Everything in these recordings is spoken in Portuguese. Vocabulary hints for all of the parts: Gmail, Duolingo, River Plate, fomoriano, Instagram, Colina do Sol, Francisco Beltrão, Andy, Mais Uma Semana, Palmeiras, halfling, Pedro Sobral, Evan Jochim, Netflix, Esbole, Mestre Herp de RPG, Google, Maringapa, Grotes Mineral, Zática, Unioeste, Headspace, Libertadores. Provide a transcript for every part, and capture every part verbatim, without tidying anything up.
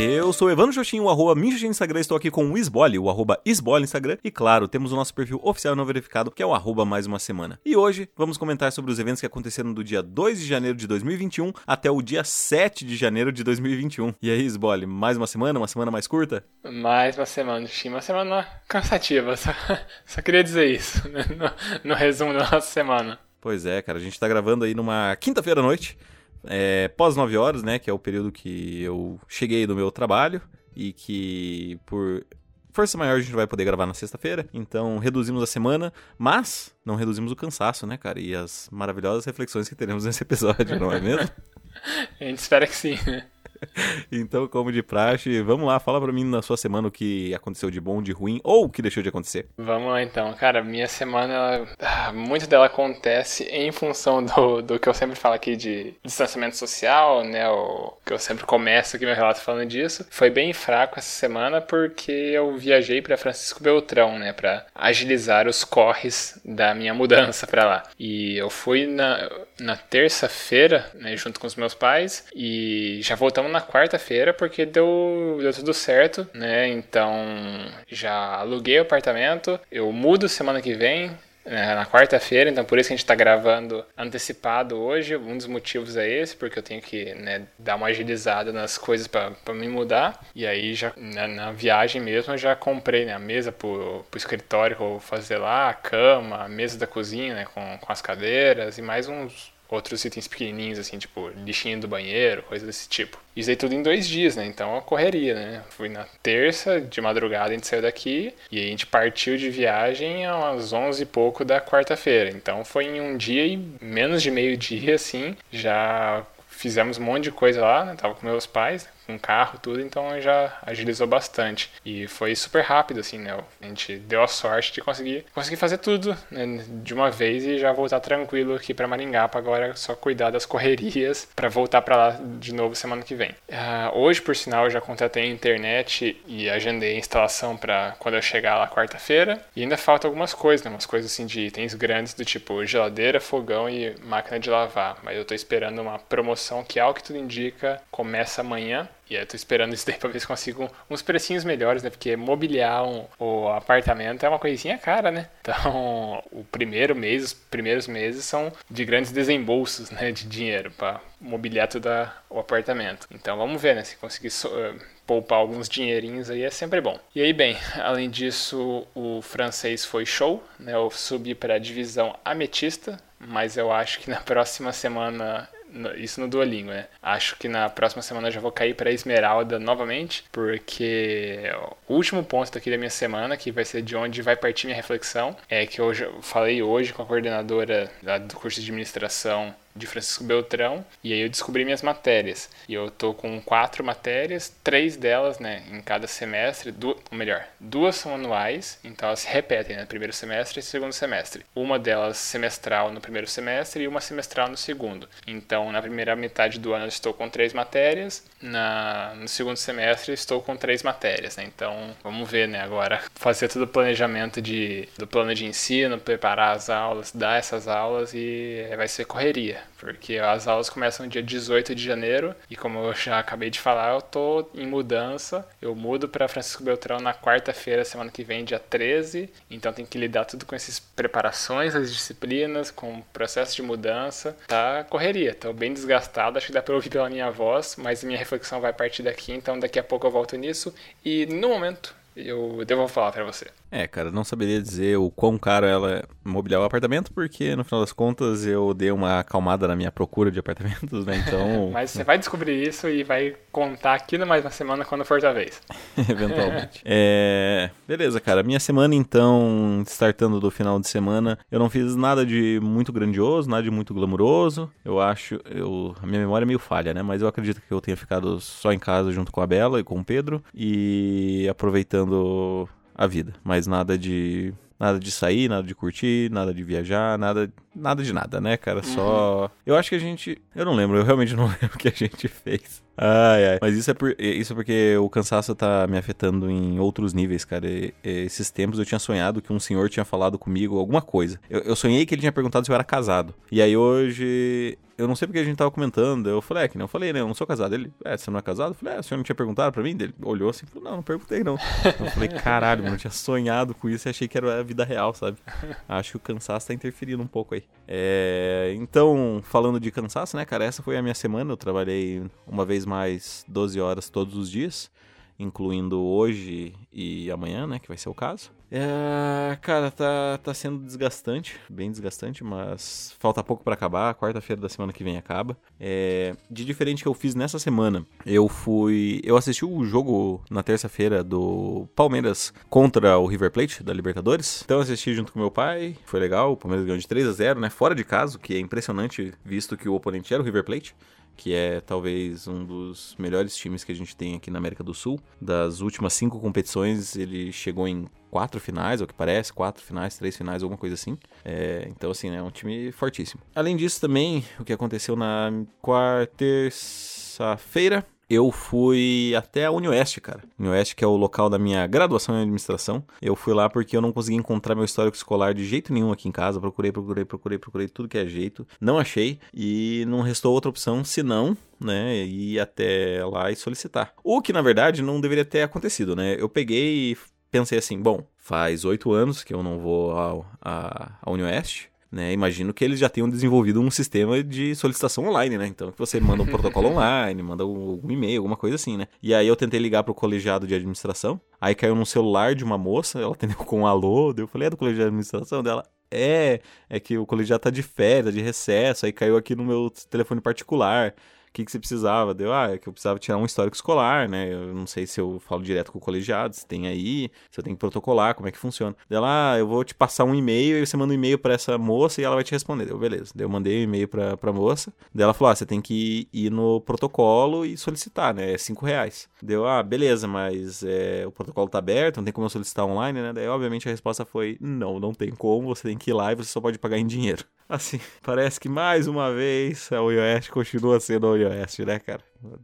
Eu sou Evan Jochim, o arroba Minjochim no Instagram, estou aqui com o Esbole, o arroba Esbole no Instagram, e claro, temos o nosso perfil oficial não verificado, que é o arroba Mais Uma Semana. E hoje vamos comentar sobre os eventos que aconteceram do dia dois de janeiro de dois mil e vinte e um até o dia sete de janeiro de dois mil e vinte e um. E aí, Esbole, mais uma semana? Uma semana mais curta? Mais uma semana, Jochim, uma semana cansativa, só, só queria dizer isso, né? no, no resumo da nossa semana. Pois é, cara, a gente tá gravando aí numa quinta-feira à noite, é, pós nove horas, né, que é o período que eu cheguei do meu trabalho e que por força maior a gente vai poder gravar na sexta-feira, então reduzimos a semana, mas não reduzimos o cansaço, né, cara, e as maravilhosas reflexões que teremos nesse episódio, não é mesmo? A gente espera que sim, né? Então, como de praxe, vamos lá, fala pra mim na sua semana o que aconteceu de bom, de ruim, ou o que deixou de acontecer. Vamos lá então, cara, minha semana, ela, muito dela acontece em função do, do que eu sempre falo aqui de distanciamento social, né, o que eu sempre começo aqui meu relato falando disso. Foi bem fraco essa semana porque eu viajei pra Francisco Beltrão, né, pra agilizar os corres da minha mudança pra lá. E eu fui na, na terça-feira, né, junto com os meus pais, e já voltamos na quarta-feira, porque deu, deu tudo certo, né, então já aluguei o apartamento, eu mudo semana que vem, né, na quarta-feira, então por isso que a gente tá gravando antecipado hoje, um dos motivos é esse, porque eu tenho que, né, dar uma agilizada nas coisas pra, pra me mudar, e aí já na, na viagem mesmo eu já comprei, né, a mesa pro, pro escritório que eu vou fazer lá, a cama, a mesa da cozinha, né, com, com as cadeiras e mais uns outros itens pequenininhos, assim, tipo lixinho do banheiro, coisa desse tipo. Isso aí tudo em dois dias, né? Então eu correria, né? Fui na terça, de madrugada a gente saiu daqui, e aí a gente partiu de viagem às onze e pouco da quarta-feira. Então foi em um dia e menos de meio-dia, assim, já fizemos um monte de coisa lá, né? Tava com meus pais, né? Com carro, tudo, então já agilizou bastante. E foi super rápido, assim, né? A gente deu a sorte de conseguir, conseguir fazer tudo, né, de uma vez e já voltar tranquilo aqui pra Maringapa. Agora é só cuidar das correrias pra voltar pra lá de novo semana que vem. Uh, hoje, por sinal, eu já contratei a internet e agendei a instalação pra quando eu chegar lá quarta-feira. E ainda falta algumas coisas, né? Umas coisas, assim, de itens grandes do tipo geladeira, fogão e máquina de lavar. Mas eu tô esperando uma promoção que, ao que tudo indica, começa amanhã. E aí eu tô esperando isso daí pra ver se consigo uns precinhos melhores, né? Porque mobiliar um, o apartamento é uma coisinha cara, né? Então, o primeiro mês, os primeiros meses são de grandes desembolsos, né? De dinheiro pra mobiliar todo o apartamento. Então, vamos ver, né? Se conseguir so- poupar alguns dinheirinhos aí é sempre bom. E aí, bem, além disso, o francês foi show, né? Eu subi pra divisão ametista, mas eu acho que na próxima semana... Isso no Duolingo, né? Acho que na próxima semana eu já vou cair pra Esmeralda novamente, porque o último ponto daqui da minha semana, que vai ser de onde vai partir minha reflexão, é que eu falei hoje com a coordenadora do curso de administração de Francisco Beltrão, e aí eu descobri minhas matérias. E eu tô com quatro matérias, três delas, né, em cada semestre, du- ou melhor, duas são anuais, então elas se repetem, né, primeiro semestre e segundo semestre. Uma delas semestral no primeiro semestre e uma semestral no segundo. Então, na primeira metade do ano eu estou com três matérias, na, no segundo semestre eu estou com três matérias, né, então vamos ver, né, agora, fazer todo o planejamento de, do plano de ensino, preparar as aulas, dar essas aulas e vai ser correria. Porque as aulas começam no dia dezoito de janeiro e, como eu já acabei de falar, eu tô em mudança. Eu mudo para Francisco Beltrão na quarta-feira, semana que vem, dia treze. Então tem que lidar tudo com essas preparações, as disciplinas, com o processo de mudança. Tá correria, tô bem desgastado, acho que dá para ouvir pela minha voz, mas a minha reflexão vai partir daqui, então daqui a pouco eu volto nisso. E no momento eu devo falar para você. É, cara, não saberia dizer o quão caro ela mobiliar o apartamento, porque no final das contas eu dei uma acalmada na minha procura de apartamentos, né, então... Mas você vai descobrir isso e vai contar aqui no Mais Uma Semana quando for da vez. Eventualmente. É... Beleza, cara, minha semana então, startando do final de semana, eu não fiz nada de muito grandioso, nada de muito glamuroso, eu acho, eu... a minha memória é meio falha, né, mas eu acredito que eu tenha ficado só em casa junto com a Bela e com o Pedro, e aproveitando... a vida, mas nada de nada de sair, nada de curtir, nada de viajar, nada nada de nada, né, cara? Só... Uhum. Eu acho que a gente... Eu não lembro, eu realmente não lembro o que a gente fez. Ai, ai. Mas isso é, por... isso é porque o cansaço tá me afetando em outros níveis, cara. E, e esses tempos eu tinha sonhado que um senhor tinha falado comigo alguma coisa. Eu, eu sonhei que ele tinha perguntado se eu era casado. E aí hoje... Eu não sei porque a gente tava comentando. Eu falei, é que não. Eu falei, né? Eu não sou casado. Ele, é, você não é casado? Eu falei, é, o senhor não tinha perguntado pra mim? Ele olhou assim e falou, não, não perguntei, não. Eu falei, caralho, mano, eu tinha sonhado com isso e achei que era a vida real, sabe? Acho que o cansaço tá interferindo um pouco aí. É... Então, falando de cansaço, né, cara? Essa foi a minha semana. Eu trabalhei uma vez mais doze horas todos os dias, incluindo hoje e amanhã, né? Que vai ser o caso. É, cara, tá, tá sendo desgastante, bem desgastante, mas falta pouco pra acabar, quarta-feira da semana que vem acaba. É, de diferente que eu fiz nessa semana, eu fui, eu assisti o jogo na terça-feira do Palmeiras contra o River Plate, da Libertadores. Então eu assisti junto com meu pai, foi legal, o Palmeiras ganhou de três a zero, né, fora de casa, o que é impressionante, visto que o oponente era o River Plate, que é talvez um dos melhores times que a gente tem aqui na América do Sul. Das últimas cinco competições, ele chegou em quatro finais, ao que parece, quatro finais, três finais, alguma coisa assim. É, então, assim, né, é um time fortíssimo. Além disso, também, o que aconteceu na quarta, terça-feira, eu fui até a Unioeste, cara. Unioeste, que é o local da minha graduação em administração. Eu fui lá porque eu não consegui encontrar meu histórico escolar de jeito nenhum aqui em casa. Procurei, procurei, procurei, procurei tudo que é jeito. Não achei e não restou outra opção senão, né, ir até lá e solicitar. O que, na verdade, não deveria ter acontecido, né? Eu peguei e pensei assim, bom, faz oito anos que eu não vou ao, a, a Unioeste. Né, imagino que eles já tenham desenvolvido um sistema de solicitação online, né? Então que você manda um protocolo online, manda um, um e-mail, alguma coisa assim, né? E aí eu tentei ligar pro colegiado de administração, aí caiu num celular de uma moça, ela atendeu com um alô, eu falei, é do colegiado de administração dela? É, é que o colegiado tá de férias, tá de recesso, aí caiu aqui no meu telefone particular. O que, que você precisava? Deu, ah, é que eu precisava tirar um histórico escolar, né? Eu não sei se eu falo direto com o colegiado, se tem aí, se eu tenho que protocolar, como é que funciona. Deu lá, ah, eu vou te passar um e-mail, e você manda um e-mail pra essa moça e ela vai te responder. Deu, beleza. Deu, eu mandei um e-mail pra, pra moça. Daí ela falou, ah, você tem que ir no protocolo e solicitar, né? É cinco reais. Deu, ah, beleza, mas é, o protocolo tá aberto, não tem como eu solicitar online, né? Daí, obviamente, a resposta foi, não, não tem como, você tem que ir lá e você só pode pagar em dinheiro. Assim, parece que mais uma vez a Unioeste continua sendo a Unioeste, né, cara?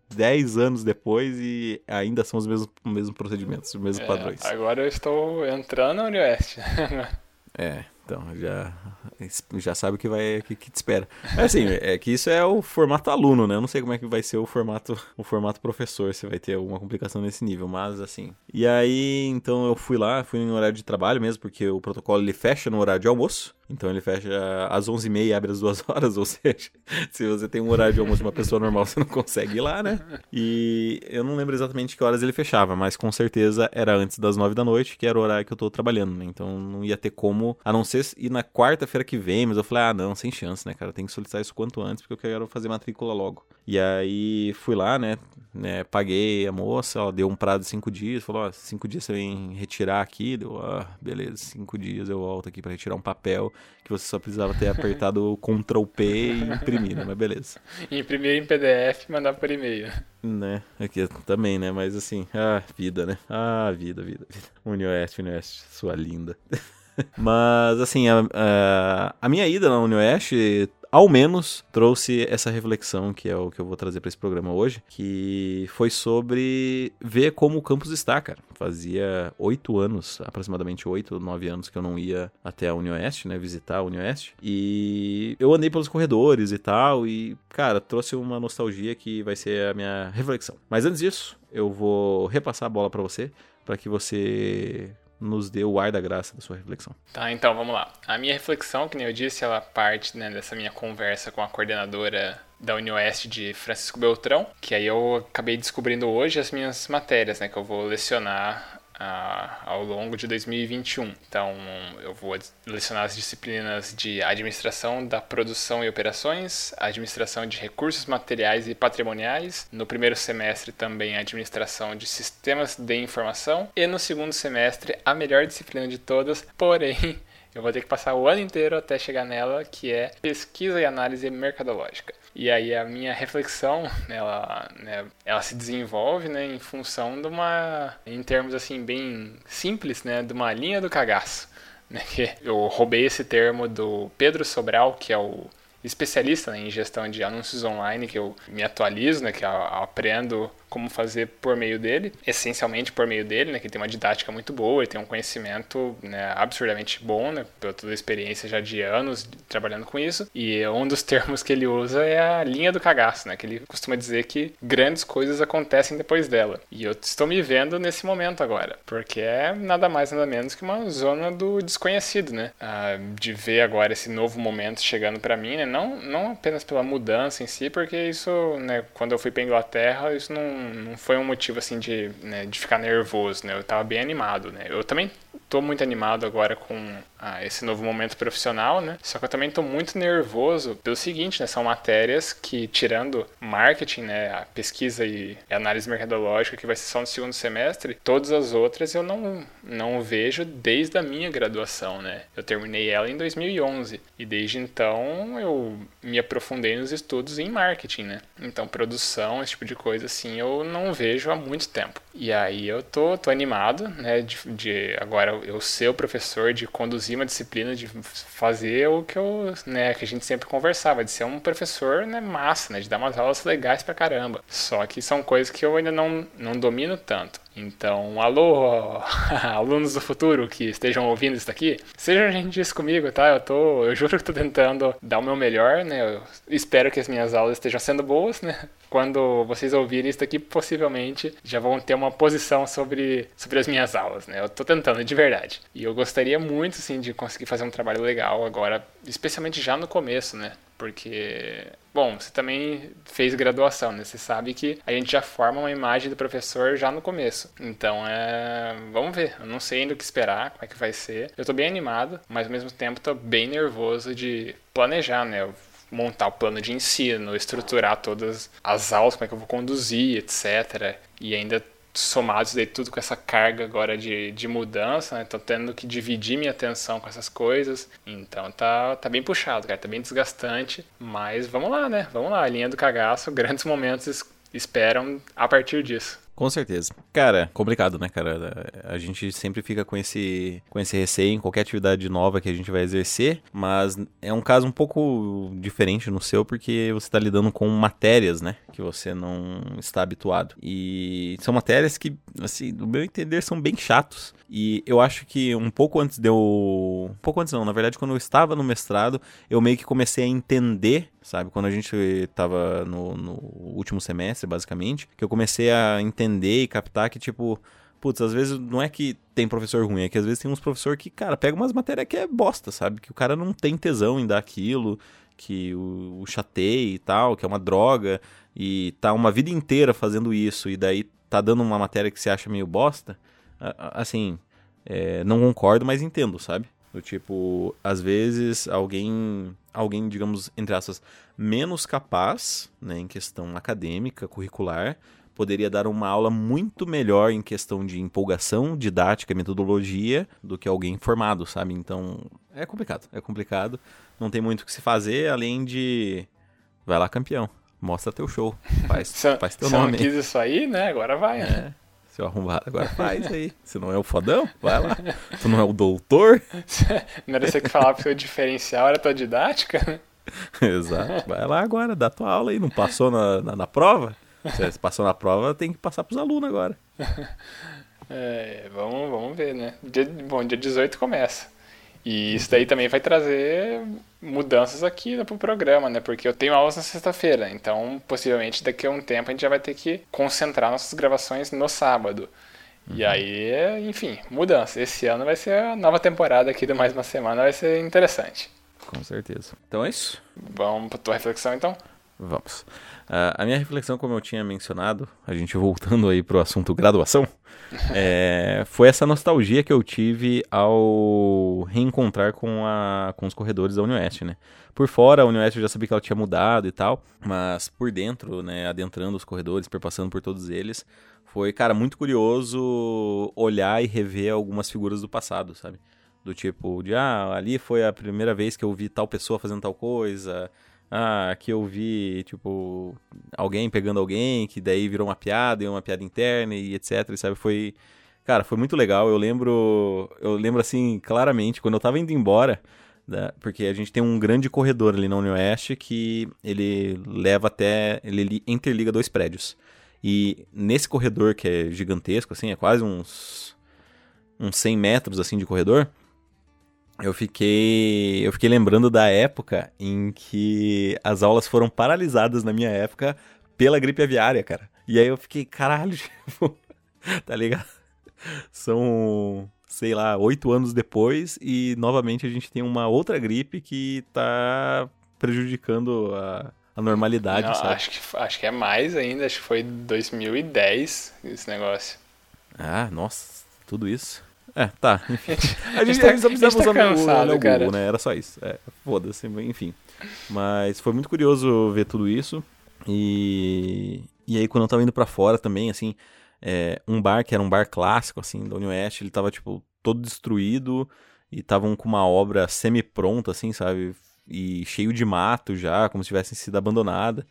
Dez anos depois e ainda são os mesmos, mesmos procedimentos, os mesmos é, padrões. Agora eu estou entrando na Unioeste. É, então, já, já sabe o que, vai, que, que te espera. Mas assim, é que isso é o formato aluno, né? Eu não sei como é que vai ser o formato, o formato professor, se vai ter alguma complicação nesse nível, mas assim... E aí, então, eu fui lá, fui em horário de trabalho mesmo, porque o protocolo ele fecha no horário de almoço. Então ele fecha às onze e meia e abre às duas horas, ou seja, se você tem um horário de almoço de uma pessoa normal, você não consegue ir lá, né? E eu não lembro exatamente que horas ele fechava, mas com certeza era antes das nove da noite, que era o horário que eu tô trabalhando, né? Então não ia ter como, a não ser ir na quarta-feira que vem, mas eu falei, ah, não, sem chance, né, cara? Tem que solicitar isso quanto antes, porque eu quero fazer matrícula logo. E aí fui lá, né, né paguei a moça, ela deu um prazo de cinco dias, falou, ó, cinco dias você vem retirar aqui, deu, ah, beleza, cinco dias eu volto aqui pra retirar um papel, que você só precisava ter apertado o control P e imprimir, né? Mas beleza. Imprimir em P D F e mandar por e-mail. Né? Aqui também, né? Mas assim, ah, vida, né? Ah, vida, vida, vida. Unioeste, Unioeste, sua linda. Mas assim, a, a, a minha ida na Unioeste... ao menos, trouxe essa reflexão, que é o que eu vou trazer para esse programa hoje, que foi sobre ver como o campus está, cara. Fazia oito anos, aproximadamente oito, nove anos que eu não ia até a Unioeste, né, visitar a Unioeste. E eu andei pelos corredores e tal, e, cara, trouxe uma nostalgia que vai ser a minha reflexão. Mas antes disso, eu vou repassar a bola para você, para que você... nos dê o ar da graça da sua reflexão. Tá, então vamos lá. A minha reflexão, que nem eu disse, ela parte, né, dessa minha conversa com a coordenadora da Unioeste de Francisco Beltrão, que aí eu acabei descobrindo hoje as minhas matérias, né, que eu vou lecionar ah, ao longo de dois mil e vinte e um. Então eu vou lecionar as disciplinas de administração da produção e operações, administração de recursos materiais e patrimoniais, no primeiro semestre também a administração de sistemas de informação e no segundo semestre a melhor disciplina de todas, porém eu vou ter que passar o ano inteiro até chegar nela, que é pesquisa e análise mercadológica. E aí a minha reflexão, ela, né, ela se desenvolve, né, em função de uma, em termos assim bem simples, né, de uma linha do cagaço. Eu roubei esse termo do Pedro Sobral, que é o especialista, né, em gestão de anúncios online, que eu me atualizo, né, que eu aprendo como fazer por meio dele, essencialmente por meio dele, né, que tem uma didática muito boa e tem um conhecimento, né, absurdamente bom, né, pela toda a experiência já de anos trabalhando com isso. E um dos termos que ele usa é a linha do cagaço, né, que ele costuma dizer que grandes coisas acontecem depois dela. E eu estou me vendo nesse momento agora, porque é nada mais nada menos que uma zona do desconhecido, né, ah, de ver agora esse novo momento chegando para mim, né, não, não apenas pela mudança em si, porque isso, né, quando eu fui para Inglaterra, isso não não foi um motivo assim de, né, de ficar nervoso, né? Eu tava bem animado, né? Eu também tô muito animado agora com ah, esse novo momento profissional, né? Só que eu também tô muito nervoso pelo seguinte, né? São matérias que, tirando marketing, né, a pesquisa e análise mercadológica, que vai ser só no segundo semestre, todas as outras eu não, não vejo desde a minha graduação, né? Eu terminei ela em dois mil e onze e desde então eu me aprofundei nos estudos em marketing, né? Então produção, esse tipo de coisa assim, eu não vejo há muito tempo. E aí eu tô, tô animado, né, de, de agora eu ser o professor, de conduzir uma disciplina, de fazer o que eu, né, que a gente sempre conversava, de ser um professor, né, massa, né, de dar umas aulas legais pra caramba. Só que são coisas que eu ainda não, não domino tanto. Então, alô, alunos do futuro que estejam ouvindo isso daqui, sejam gentis comigo, tá? Eu tô, eu juro que tô tentando dar o meu melhor, né? Eu espero que as minhas aulas estejam sendo boas, né? Quando vocês ouvirem isso daqui, possivelmente já vão ter uma posição sobre, sobre as minhas aulas, né? Eu tô tentando, de verdade. E eu gostaria muito, assim, de conseguir fazer um trabalho legal agora, especialmente já no começo, né? Porque, bom, você também fez graduação, né? Você sabe que a gente já forma uma imagem do professor já no começo. Então, é... vamos ver. Eu não sei ainda o que esperar, como é que vai ser. Eu tô bem animado, mas ao mesmo tempo tô bem nervoso de planejar, né? Eu montar o plano de ensino, estruturar todas as aulas, como é que eu vou conduzir, etcétera. E ainda somados de tudo com essa carga agora de, de mudança, né? Tô tendo que dividir minha atenção com essas coisas. Então tá, tá bem puxado, cara. Tá bem desgastante. Mas vamos lá, né? Vamos lá. A linha do cagaço. Grandes momentos esperam a partir disso. Com certeza. Cara, complicado, né, cara? A gente sempre fica com esse, com esse receio em qualquer atividade nova que a gente vai exercer, mas é um caso um pouco diferente no seu, porque você tá lidando com matérias, né, que você não está habituado. E são matérias que, assim, do meu entender, são bem chatos. E eu acho que um pouco antes de eu... Um pouco antes não, na verdade, quando eu estava no mestrado, eu meio que comecei a entender, sabe? Quando a gente estava no, no último semestre, basicamente, que eu comecei a entender e captar que, tipo... Putz, às vezes não é que tem professor ruim, é que às vezes tem uns professor que, cara, pega umas matérias que é bosta, sabe? Que o cara não tem tesão em dar aquilo, que o, o chateia e tal, que é uma droga, e tá uma vida inteira fazendo isso, e daí tá dando uma matéria que você acha meio bosta... Assim, é, não concordo, mas entendo, sabe? Do tipo, às vezes alguém, alguém, digamos, entre aspas, menos capaz, né, em questão acadêmica, curricular, poderia dar uma aula muito melhor em questão de empolgação, didática, metodologia, do que alguém formado, sabe? Então, é complicado, é complicado. Não tem muito o que se fazer, além de... Vai lá, campeão, mostra teu show, faz, faz teu nome. Se não quis isso aí, né? Agora vai, é. Né? Seu arrombado, agora faz aí. Você não é o fodão? Vai lá. Tu não é o doutor? Não era você que falava que o seu diferencial era a tua didática, né? Exato. Vai lá agora, dá tua aula aí. Não passou na, na, na prova? Se passou na prova, tem que passar pros alunos agora. É, vamos, vamos ver, né? Dia, bom, dia dezoito começa. E isso daí também vai trazer mudanças aqui pro programa, né? Porque eu tenho aulas na sexta-feira, então possivelmente daqui a um tempo a gente já vai ter que concentrar nossas gravações no sábado. Uhum. E aí, enfim, mudança. Esse ano vai ser a nova temporada aqui do Mais Uma Semana, vai ser interessante. Com certeza. Então é isso? Vamos pra tua reflexão, então? Vamos. Uh, a minha reflexão, como eu tinha mencionado, a gente voltando aí pro assunto graduação, é, foi essa nostalgia que eu tive ao reencontrar com, a, com os corredores da Unioeste, né? Por fora, a Unioeste eu já sabia que ela tinha mudado e tal, mas por dentro, né, adentrando os corredores, perpassando por todos eles, foi, cara, muito curioso olhar e rever algumas figuras do passado, sabe? Do tipo, de, ah, ali foi a primeira vez que eu vi tal pessoa fazendo tal coisa... Ah, aqui eu vi, tipo, alguém pegando alguém, que daí virou uma piada, e uma piada interna, e etcétera, sabe? Foi, Cara, foi muito legal. Eu lembro, eu lembro assim, claramente, quando eu tava indo embora, né, porque a gente tem um grande corredor ali na Unioeste que ele leva até, ele interliga dois prédios. E nesse corredor que é gigantesco, assim, é quase uns, uns cem metros, assim, de corredor, eu fiquei, eu fiquei lembrando da época em que as aulas foram paralisadas na minha época pela gripe aviária, cara. E aí eu fiquei, caralho, tipo, tá ligado? São, sei lá, oito anos depois e novamente a gente tem uma outra gripe que tá prejudicando a, a normalidade. Não, sabe? Acho que, acho que é mais ainda, acho que foi dois mil e dez esse negócio. Ah, nossa, tudo isso. É, tá, enfim. A gente, a gente, tá, a gente só precisava usar tá cansado, o, o Google, né? Era só isso. É, foda-se, enfim. Mas foi muito curioso ver tudo isso. E, e aí, quando eu tava indo pra fora também, assim, é, um bar que era um bar clássico, assim, da Unioeste, ele tava, tipo, todo destruído e estavam com uma obra semi-pronta, assim, sabe? E cheio de mato já, como se tivessem sido abandonada.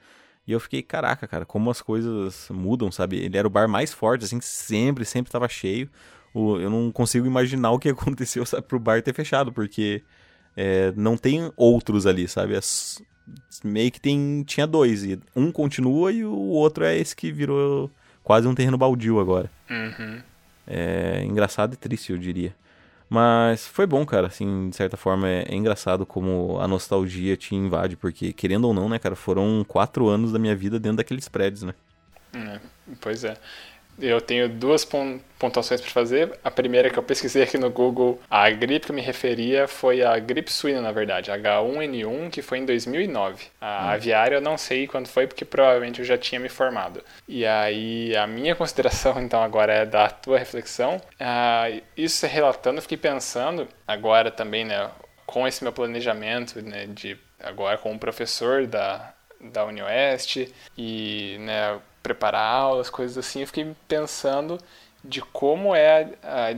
E eu fiquei, caraca, cara, como as coisas mudam, sabe? Ele era o bar mais forte, assim, sempre, sempre tava cheio. Eu não consigo imaginar o que aconteceu, sabe, pro bar ter fechado, porque é, não tem outros ali, sabe? É, meio que tem, tinha dois, e um continua e o outro é esse que virou quase um terreno baldio agora. Uhum. É engraçado e triste, eu diria. Mas foi bom, cara, assim, de certa forma é, é engraçado como a nostalgia te invade, porque, querendo ou não, né, cara, foram quatro anos da minha vida dentro daqueles prédios, né? É, pois é. Eu tenho duas pontuações para fazer. A primeira que eu pesquisei aqui no Google, a gripe que eu me referia foi a gripe suína, na verdade, agá um ene um, que foi em dois mil e nove. A hum. aviária eu não sei quando foi, porque provavelmente eu já tinha me formado. E aí, a minha consideração, então, agora é da tua reflexão. Ah, isso relatando, eu fiquei pensando, agora também, né, com esse meu planejamento, né, de agora como professor da, da Unioeste, e, né, preparar aulas, coisas assim, eu fiquei pensando de como é a, a,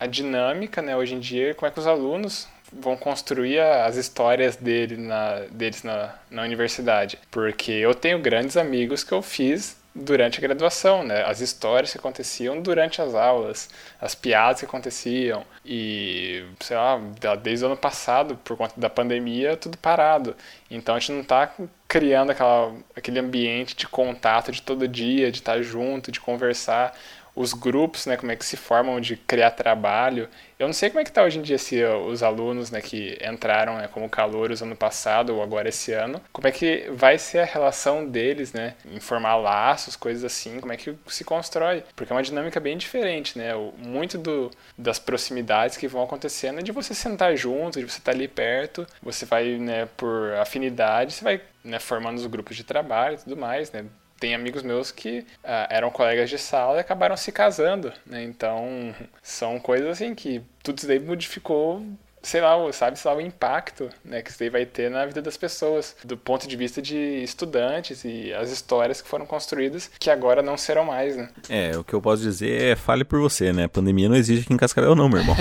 a dinâmica, né, hoje em dia, como é que os alunos vão construir a, as histórias dele na, deles na, na universidade. Porque eu tenho grandes amigos que eu fiz durante a graduação, né, as histórias que aconteciam durante as aulas, as piadas que aconteciam, e, sei lá, desde o ano passado, por conta da pandemia, tudo parado. Então a gente não está criando aquela, aquele ambiente de contato de todo dia, de estar junto, de conversar, os grupos, né, como é que se formam, de criar trabalho. Eu não sei como é que está hoje em dia, se os alunos, né, que entraram, né, como calouros ano passado ou agora esse ano, como é que vai ser a relação deles, né, em formar laços, coisas assim, como é que se constrói, porque é uma dinâmica bem diferente, né, muito do, das proximidades que vão acontecendo é de você sentar junto, de você estar ali perto, você vai, né, por afinidade, você vai, né, formando os grupos de trabalho e tudo mais, né. Tem amigos meus que ah, eram colegas de sala e acabaram se casando, né? Então, são coisas assim que tudo isso daí modificou, sei lá, sabe, sei lá, o impacto, né, que isso daí vai ter na vida das pessoas, do ponto de vista de estudantes e as histórias que foram construídas, que agora não serão mais, né? É, o que eu posso dizer é, fale por você, né? A pandemia não existe aqui em Cascavel não, meu irmão.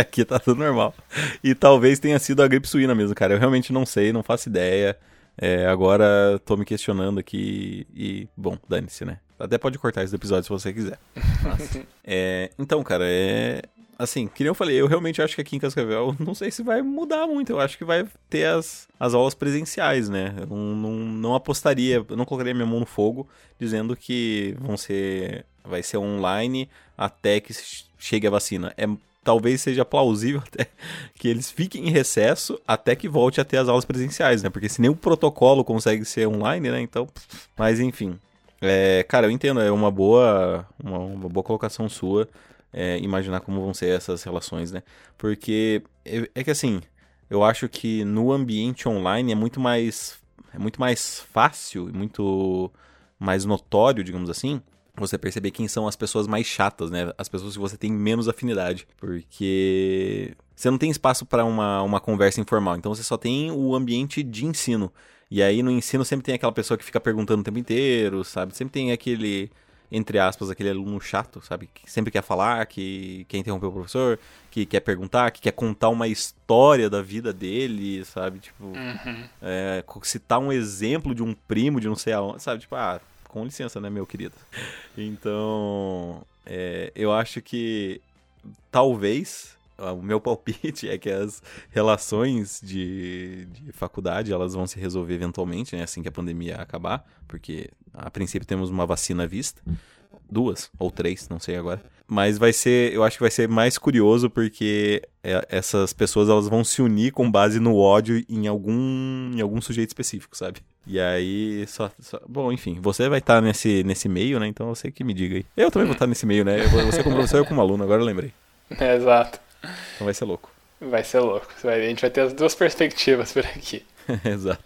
Aqui tá tudo normal. E talvez tenha sido a gripe suína mesmo, cara. Eu realmente não sei, não faço ideia. É, agora tô me questionando aqui e, bom, dane-se, né? Até pode cortar esse episódio se você quiser. Mas, é, então, cara, é... Assim, que nem eu falei, eu realmente acho que aqui em Cascavel, não sei se vai mudar muito. Eu acho que vai ter as, as aulas presenciais, né? Eu não, não, não apostaria, não colocaria minha mão no fogo dizendo que vão ser... Vai ser online até que chegue a vacina. É... Talvez seja plausível até que eles fiquem em recesso até que volte a ter as aulas presenciais, né? Porque se nem o protocolo consegue ser online, né? Então, mas enfim. É, cara, eu entendo, é uma boa, uma, uma boa colocação sua é, imaginar como vão ser essas relações, né? Porque é, é que assim, eu acho que no ambiente online é muito mais, é muito mais fácil e muito mais notório, digamos assim, você perceber quem são as pessoas mais chatas, né? As pessoas que você tem menos afinidade. Porque você não tem espaço para uma, uma conversa informal. Então você só tem o ambiente de ensino. E aí no ensino sempre tem aquela pessoa que fica perguntando o tempo inteiro, sabe? Sempre tem aquele, entre aspas, aquele aluno chato, sabe? Que sempre quer falar, que quer interromper o professor, que quer perguntar, que quer contar uma história da vida dele, sabe? Tipo, uhum. é, citar um exemplo de um primo de não sei aonde, sabe? Tipo, ah... Com licença, né, meu querido? Então, É, eu acho que talvez, o meu palpite é que as relações de, de faculdade, elas vão se resolver eventualmente, né, assim que a pandemia acabar, porque a princípio temos uma vacina à vista, duas ou três, não sei agora. Mas vai ser, eu acho que vai ser mais curioso porque essas pessoas, elas vão se unir com base no ódio em algum, em algum sujeito específico, sabe? E aí, só, só... Bom, enfim, você vai estar tá nesse, nesse meio, né? Então você que me diga aí. Eu também vou estar tá nesse meio, né? Você como professor, eu como aluno, agora eu lembrei. É, exato. Então vai ser louco. Vai ser louco. Vai, a gente vai ter as duas perspectivas por aqui. Exato.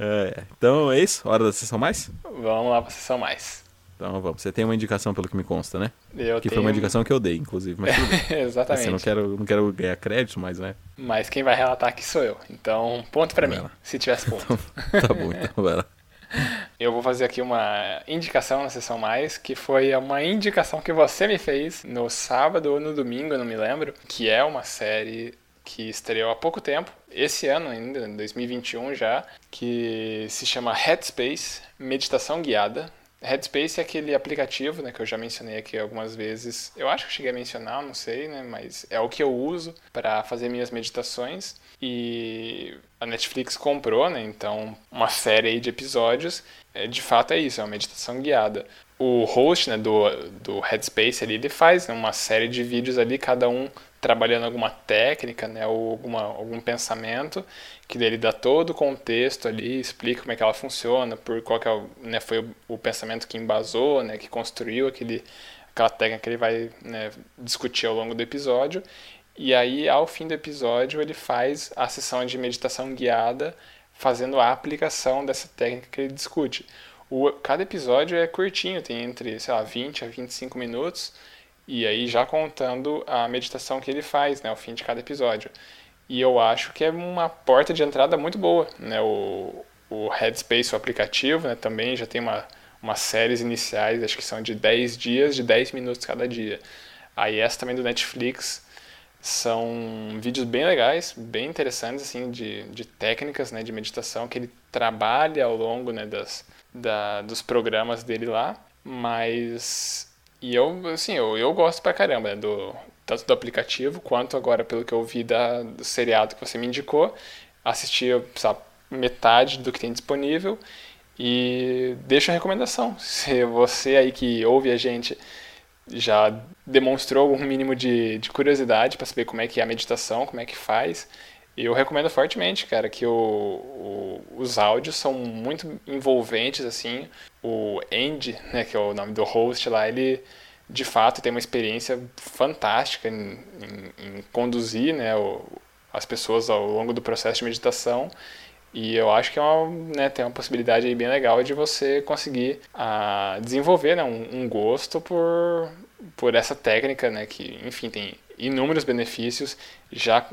É, então é isso? Hora da sessão mais? Vamos lá pra sessão mais. Então vamos, você tem uma indicação pelo que me consta, né? Eu que tenho... foi uma indicação que eu dei, inclusive. Mas tudo bem. Exatamente. Assim, eu não quero, não quero ganhar crédito, mas né? Mas quem vai relatar aqui sou eu. Então, ponto pra vai mim, lá. Se tivesse ponto. Então, tá bom, então vai lá. Eu vou fazer aqui uma indicação na sessão mais, que foi uma indicação que você me fez no sábado ou no domingo, eu não me lembro, que é uma série que estreou há pouco tempo, esse ano ainda, em dois mil e vinte e um já, que se chama Headspace, Meditação Guiada. Headspace é aquele aplicativo, né, que eu já mencionei aqui algumas vezes. Eu acho que eu cheguei a mencionar, não sei, né, mas é o que eu uso para fazer minhas meditações. E a Netflix comprou, né, então uma série aí de episódios. É, de fato é isso, é uma meditação guiada. O host, né, do, do Headspace ali, ele faz, né, uma série de vídeos ali, cada um trabalhando alguma técnica, né, ou alguma, algum pensamento, que dele dá todo o contexto ali, explica como é que ela funciona, por qual que é, né, foi o, o pensamento que embasou, né, que construiu aquele, aquela técnica que ele vai, né, discutir ao longo do episódio. E aí, ao fim do episódio, ele faz a sessão de meditação guiada, fazendo a aplicação dessa técnica que ele discute. O, cada episódio é curtinho, tem entre, sei lá, vinte a vinte e cinco minutos, e aí já contando a meditação que ele faz, né, ao fim de cada episódio. E eu acho que é uma porta de entrada muito boa, né, o, o Headspace, o aplicativo, né, também já tem uma, umas séries iniciais, acho que são de dez dias, de dez minutos cada dia. Aí essa também do Netflix, são vídeos bem legais, bem interessantes, assim, de, de técnicas, né, de meditação, que ele trabalha ao longo, né, das... Da, dos programas dele lá, mas... E eu, assim, eu, eu gosto pra caramba, né, do, tanto do aplicativo, quanto agora, pelo que eu vi da, do seriado que você me indicou, assisti, sabe, metade do que tem disponível, e deixo a recomendação. Se você aí que ouve a gente já demonstrou algum mínimo de, de curiosidade pra saber como é que é a meditação, como é que faz... Eu recomendo fortemente, cara, que o, o, os áudios são muito envolventes, assim. O Andy, né, que é o nome do host lá, ele, de fato, tem uma experiência fantástica em, em, em conduzir, né, o, as pessoas ao longo do processo de meditação. E eu acho que é uma, né, tem uma possibilidade aí bem legal de você conseguir a, desenvolver, né, um, um gosto por, por essa técnica, né, que, enfim, tem... inúmeros benefícios já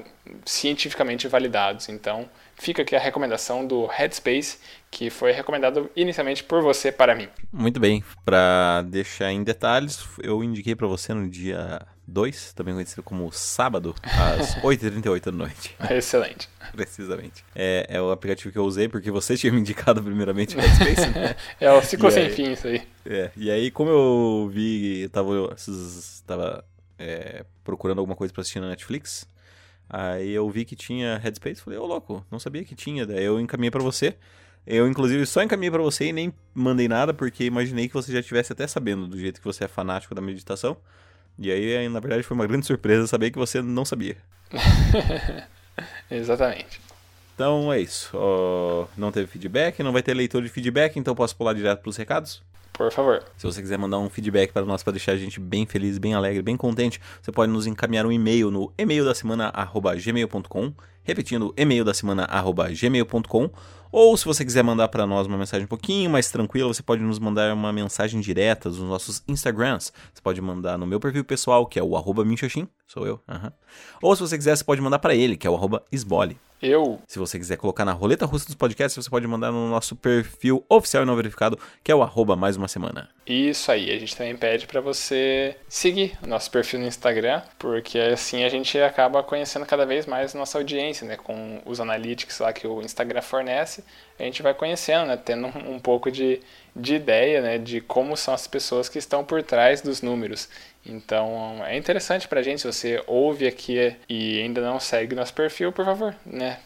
cientificamente validados. Então, fica aqui a recomendação do Headspace, que foi recomendado inicialmente por você para mim. Muito bem. Para deixar em detalhes, eu indiquei para você no dia dois, também conhecido como sábado, às oito e trinta e oito da noite. Excelente. Precisamente. É, é o aplicativo que eu usei, porque você tinha me indicado primeiramente o Headspace, né? É o ciclo sem aí, fim, isso aí. É, e aí, como eu vi, eu tava... Eu tava É, procurando alguma coisa pra assistir na Netflix, aí eu vi que tinha Headspace, falei, ô louco, não sabia que tinha, daí eu encaminhei pra você, eu inclusive só encaminhei pra você e nem mandei nada, porque imaginei que você já estivesse até sabendo do jeito que você é fanático da meditação, e aí na verdade foi uma grande surpresa saber que você não sabia. Exatamente. Então é isso, oh, não teve feedback, não vai ter leitor de feedback, então posso pular direto pros recados? Por favor. Se você quiser mandar um feedback para nós, para deixar a gente bem feliz, bem alegre, bem contente, você pode nos encaminhar um e-mail no e-mail da semana arroba gmail ponto com, repetindo, e-mail da semana arroba gmail ponto com, ou se você quiser mandar para nós uma mensagem um pouquinho mais tranquila, você pode nos mandar uma mensagem direta nos nossos Instagrams. Você pode mandar no meu perfil pessoal, que é o arroba minxoxim, sou eu, uhum. Ou se você quiser, você pode mandar para ele, que é o arroba esbole. Eu. Se você quiser colocar na roleta russa dos podcasts, você pode mandar no nosso perfil oficial e não verificado, que é o arroba mais uma semana. Isso aí, a gente também pede para você seguir o nosso perfil no Instagram, porque assim a gente acaba conhecendo cada vez mais a nossa audiência, né? Com os analytics lá que o Instagram fornece, a gente vai conhecendo, né? Tendo um pouco de, de ideia, né, de como são as pessoas que estão por trás dos números. Então, é interessante pra gente. Se você ouve aqui e ainda não segue nosso perfil, por favor, né,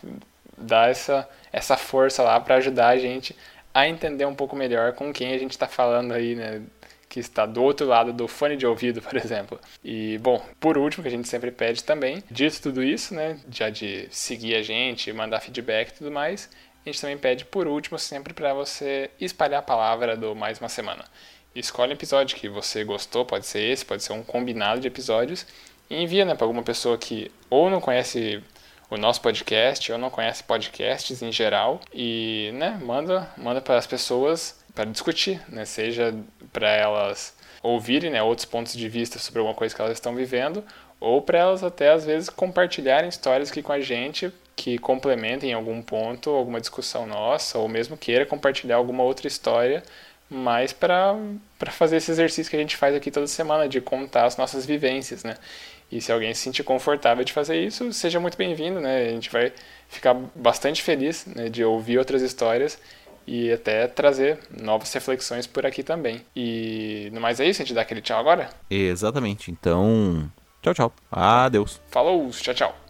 dá essa, essa força lá pra ajudar a gente a entender um pouco melhor com quem a gente tá falando aí, né, que está do outro lado do fone de ouvido, por exemplo. E, bom, por último, que a gente sempre pede também, dito tudo isso, né, já de seguir a gente, mandar feedback e tudo mais, a gente também pede, por último, sempre para você espalhar a palavra do Mais Uma Semana. Escolhe um episódio que você gostou, pode ser esse, pode ser um combinado de episódios, e envia, né, para alguma pessoa que ou não conhece o nosso podcast, ou não conhece podcasts em geral, e, né, manda, manda para as pessoas para discutir, né? Seja para elas ouvirem, né, outros pontos de vista sobre alguma coisa que elas estão vivendo, ou para elas até, às vezes, compartilharem histórias aqui com a gente que complementem em algum ponto alguma discussão nossa, ou mesmo queira compartilhar alguma outra história, mas para fazer esse exercício que a gente faz aqui toda semana, de contar as nossas vivências, né? E se alguém se sentir confortável de fazer isso, seja muito bem-vindo, né? A gente vai ficar bastante feliz, né, de ouvir outras histórias e até trazer novas reflexões por aqui também. E no mais é isso, a gente dá aquele tchau agora? Exatamente, então... Tchau, tchau. Adeus. Falou, tchau, tchau.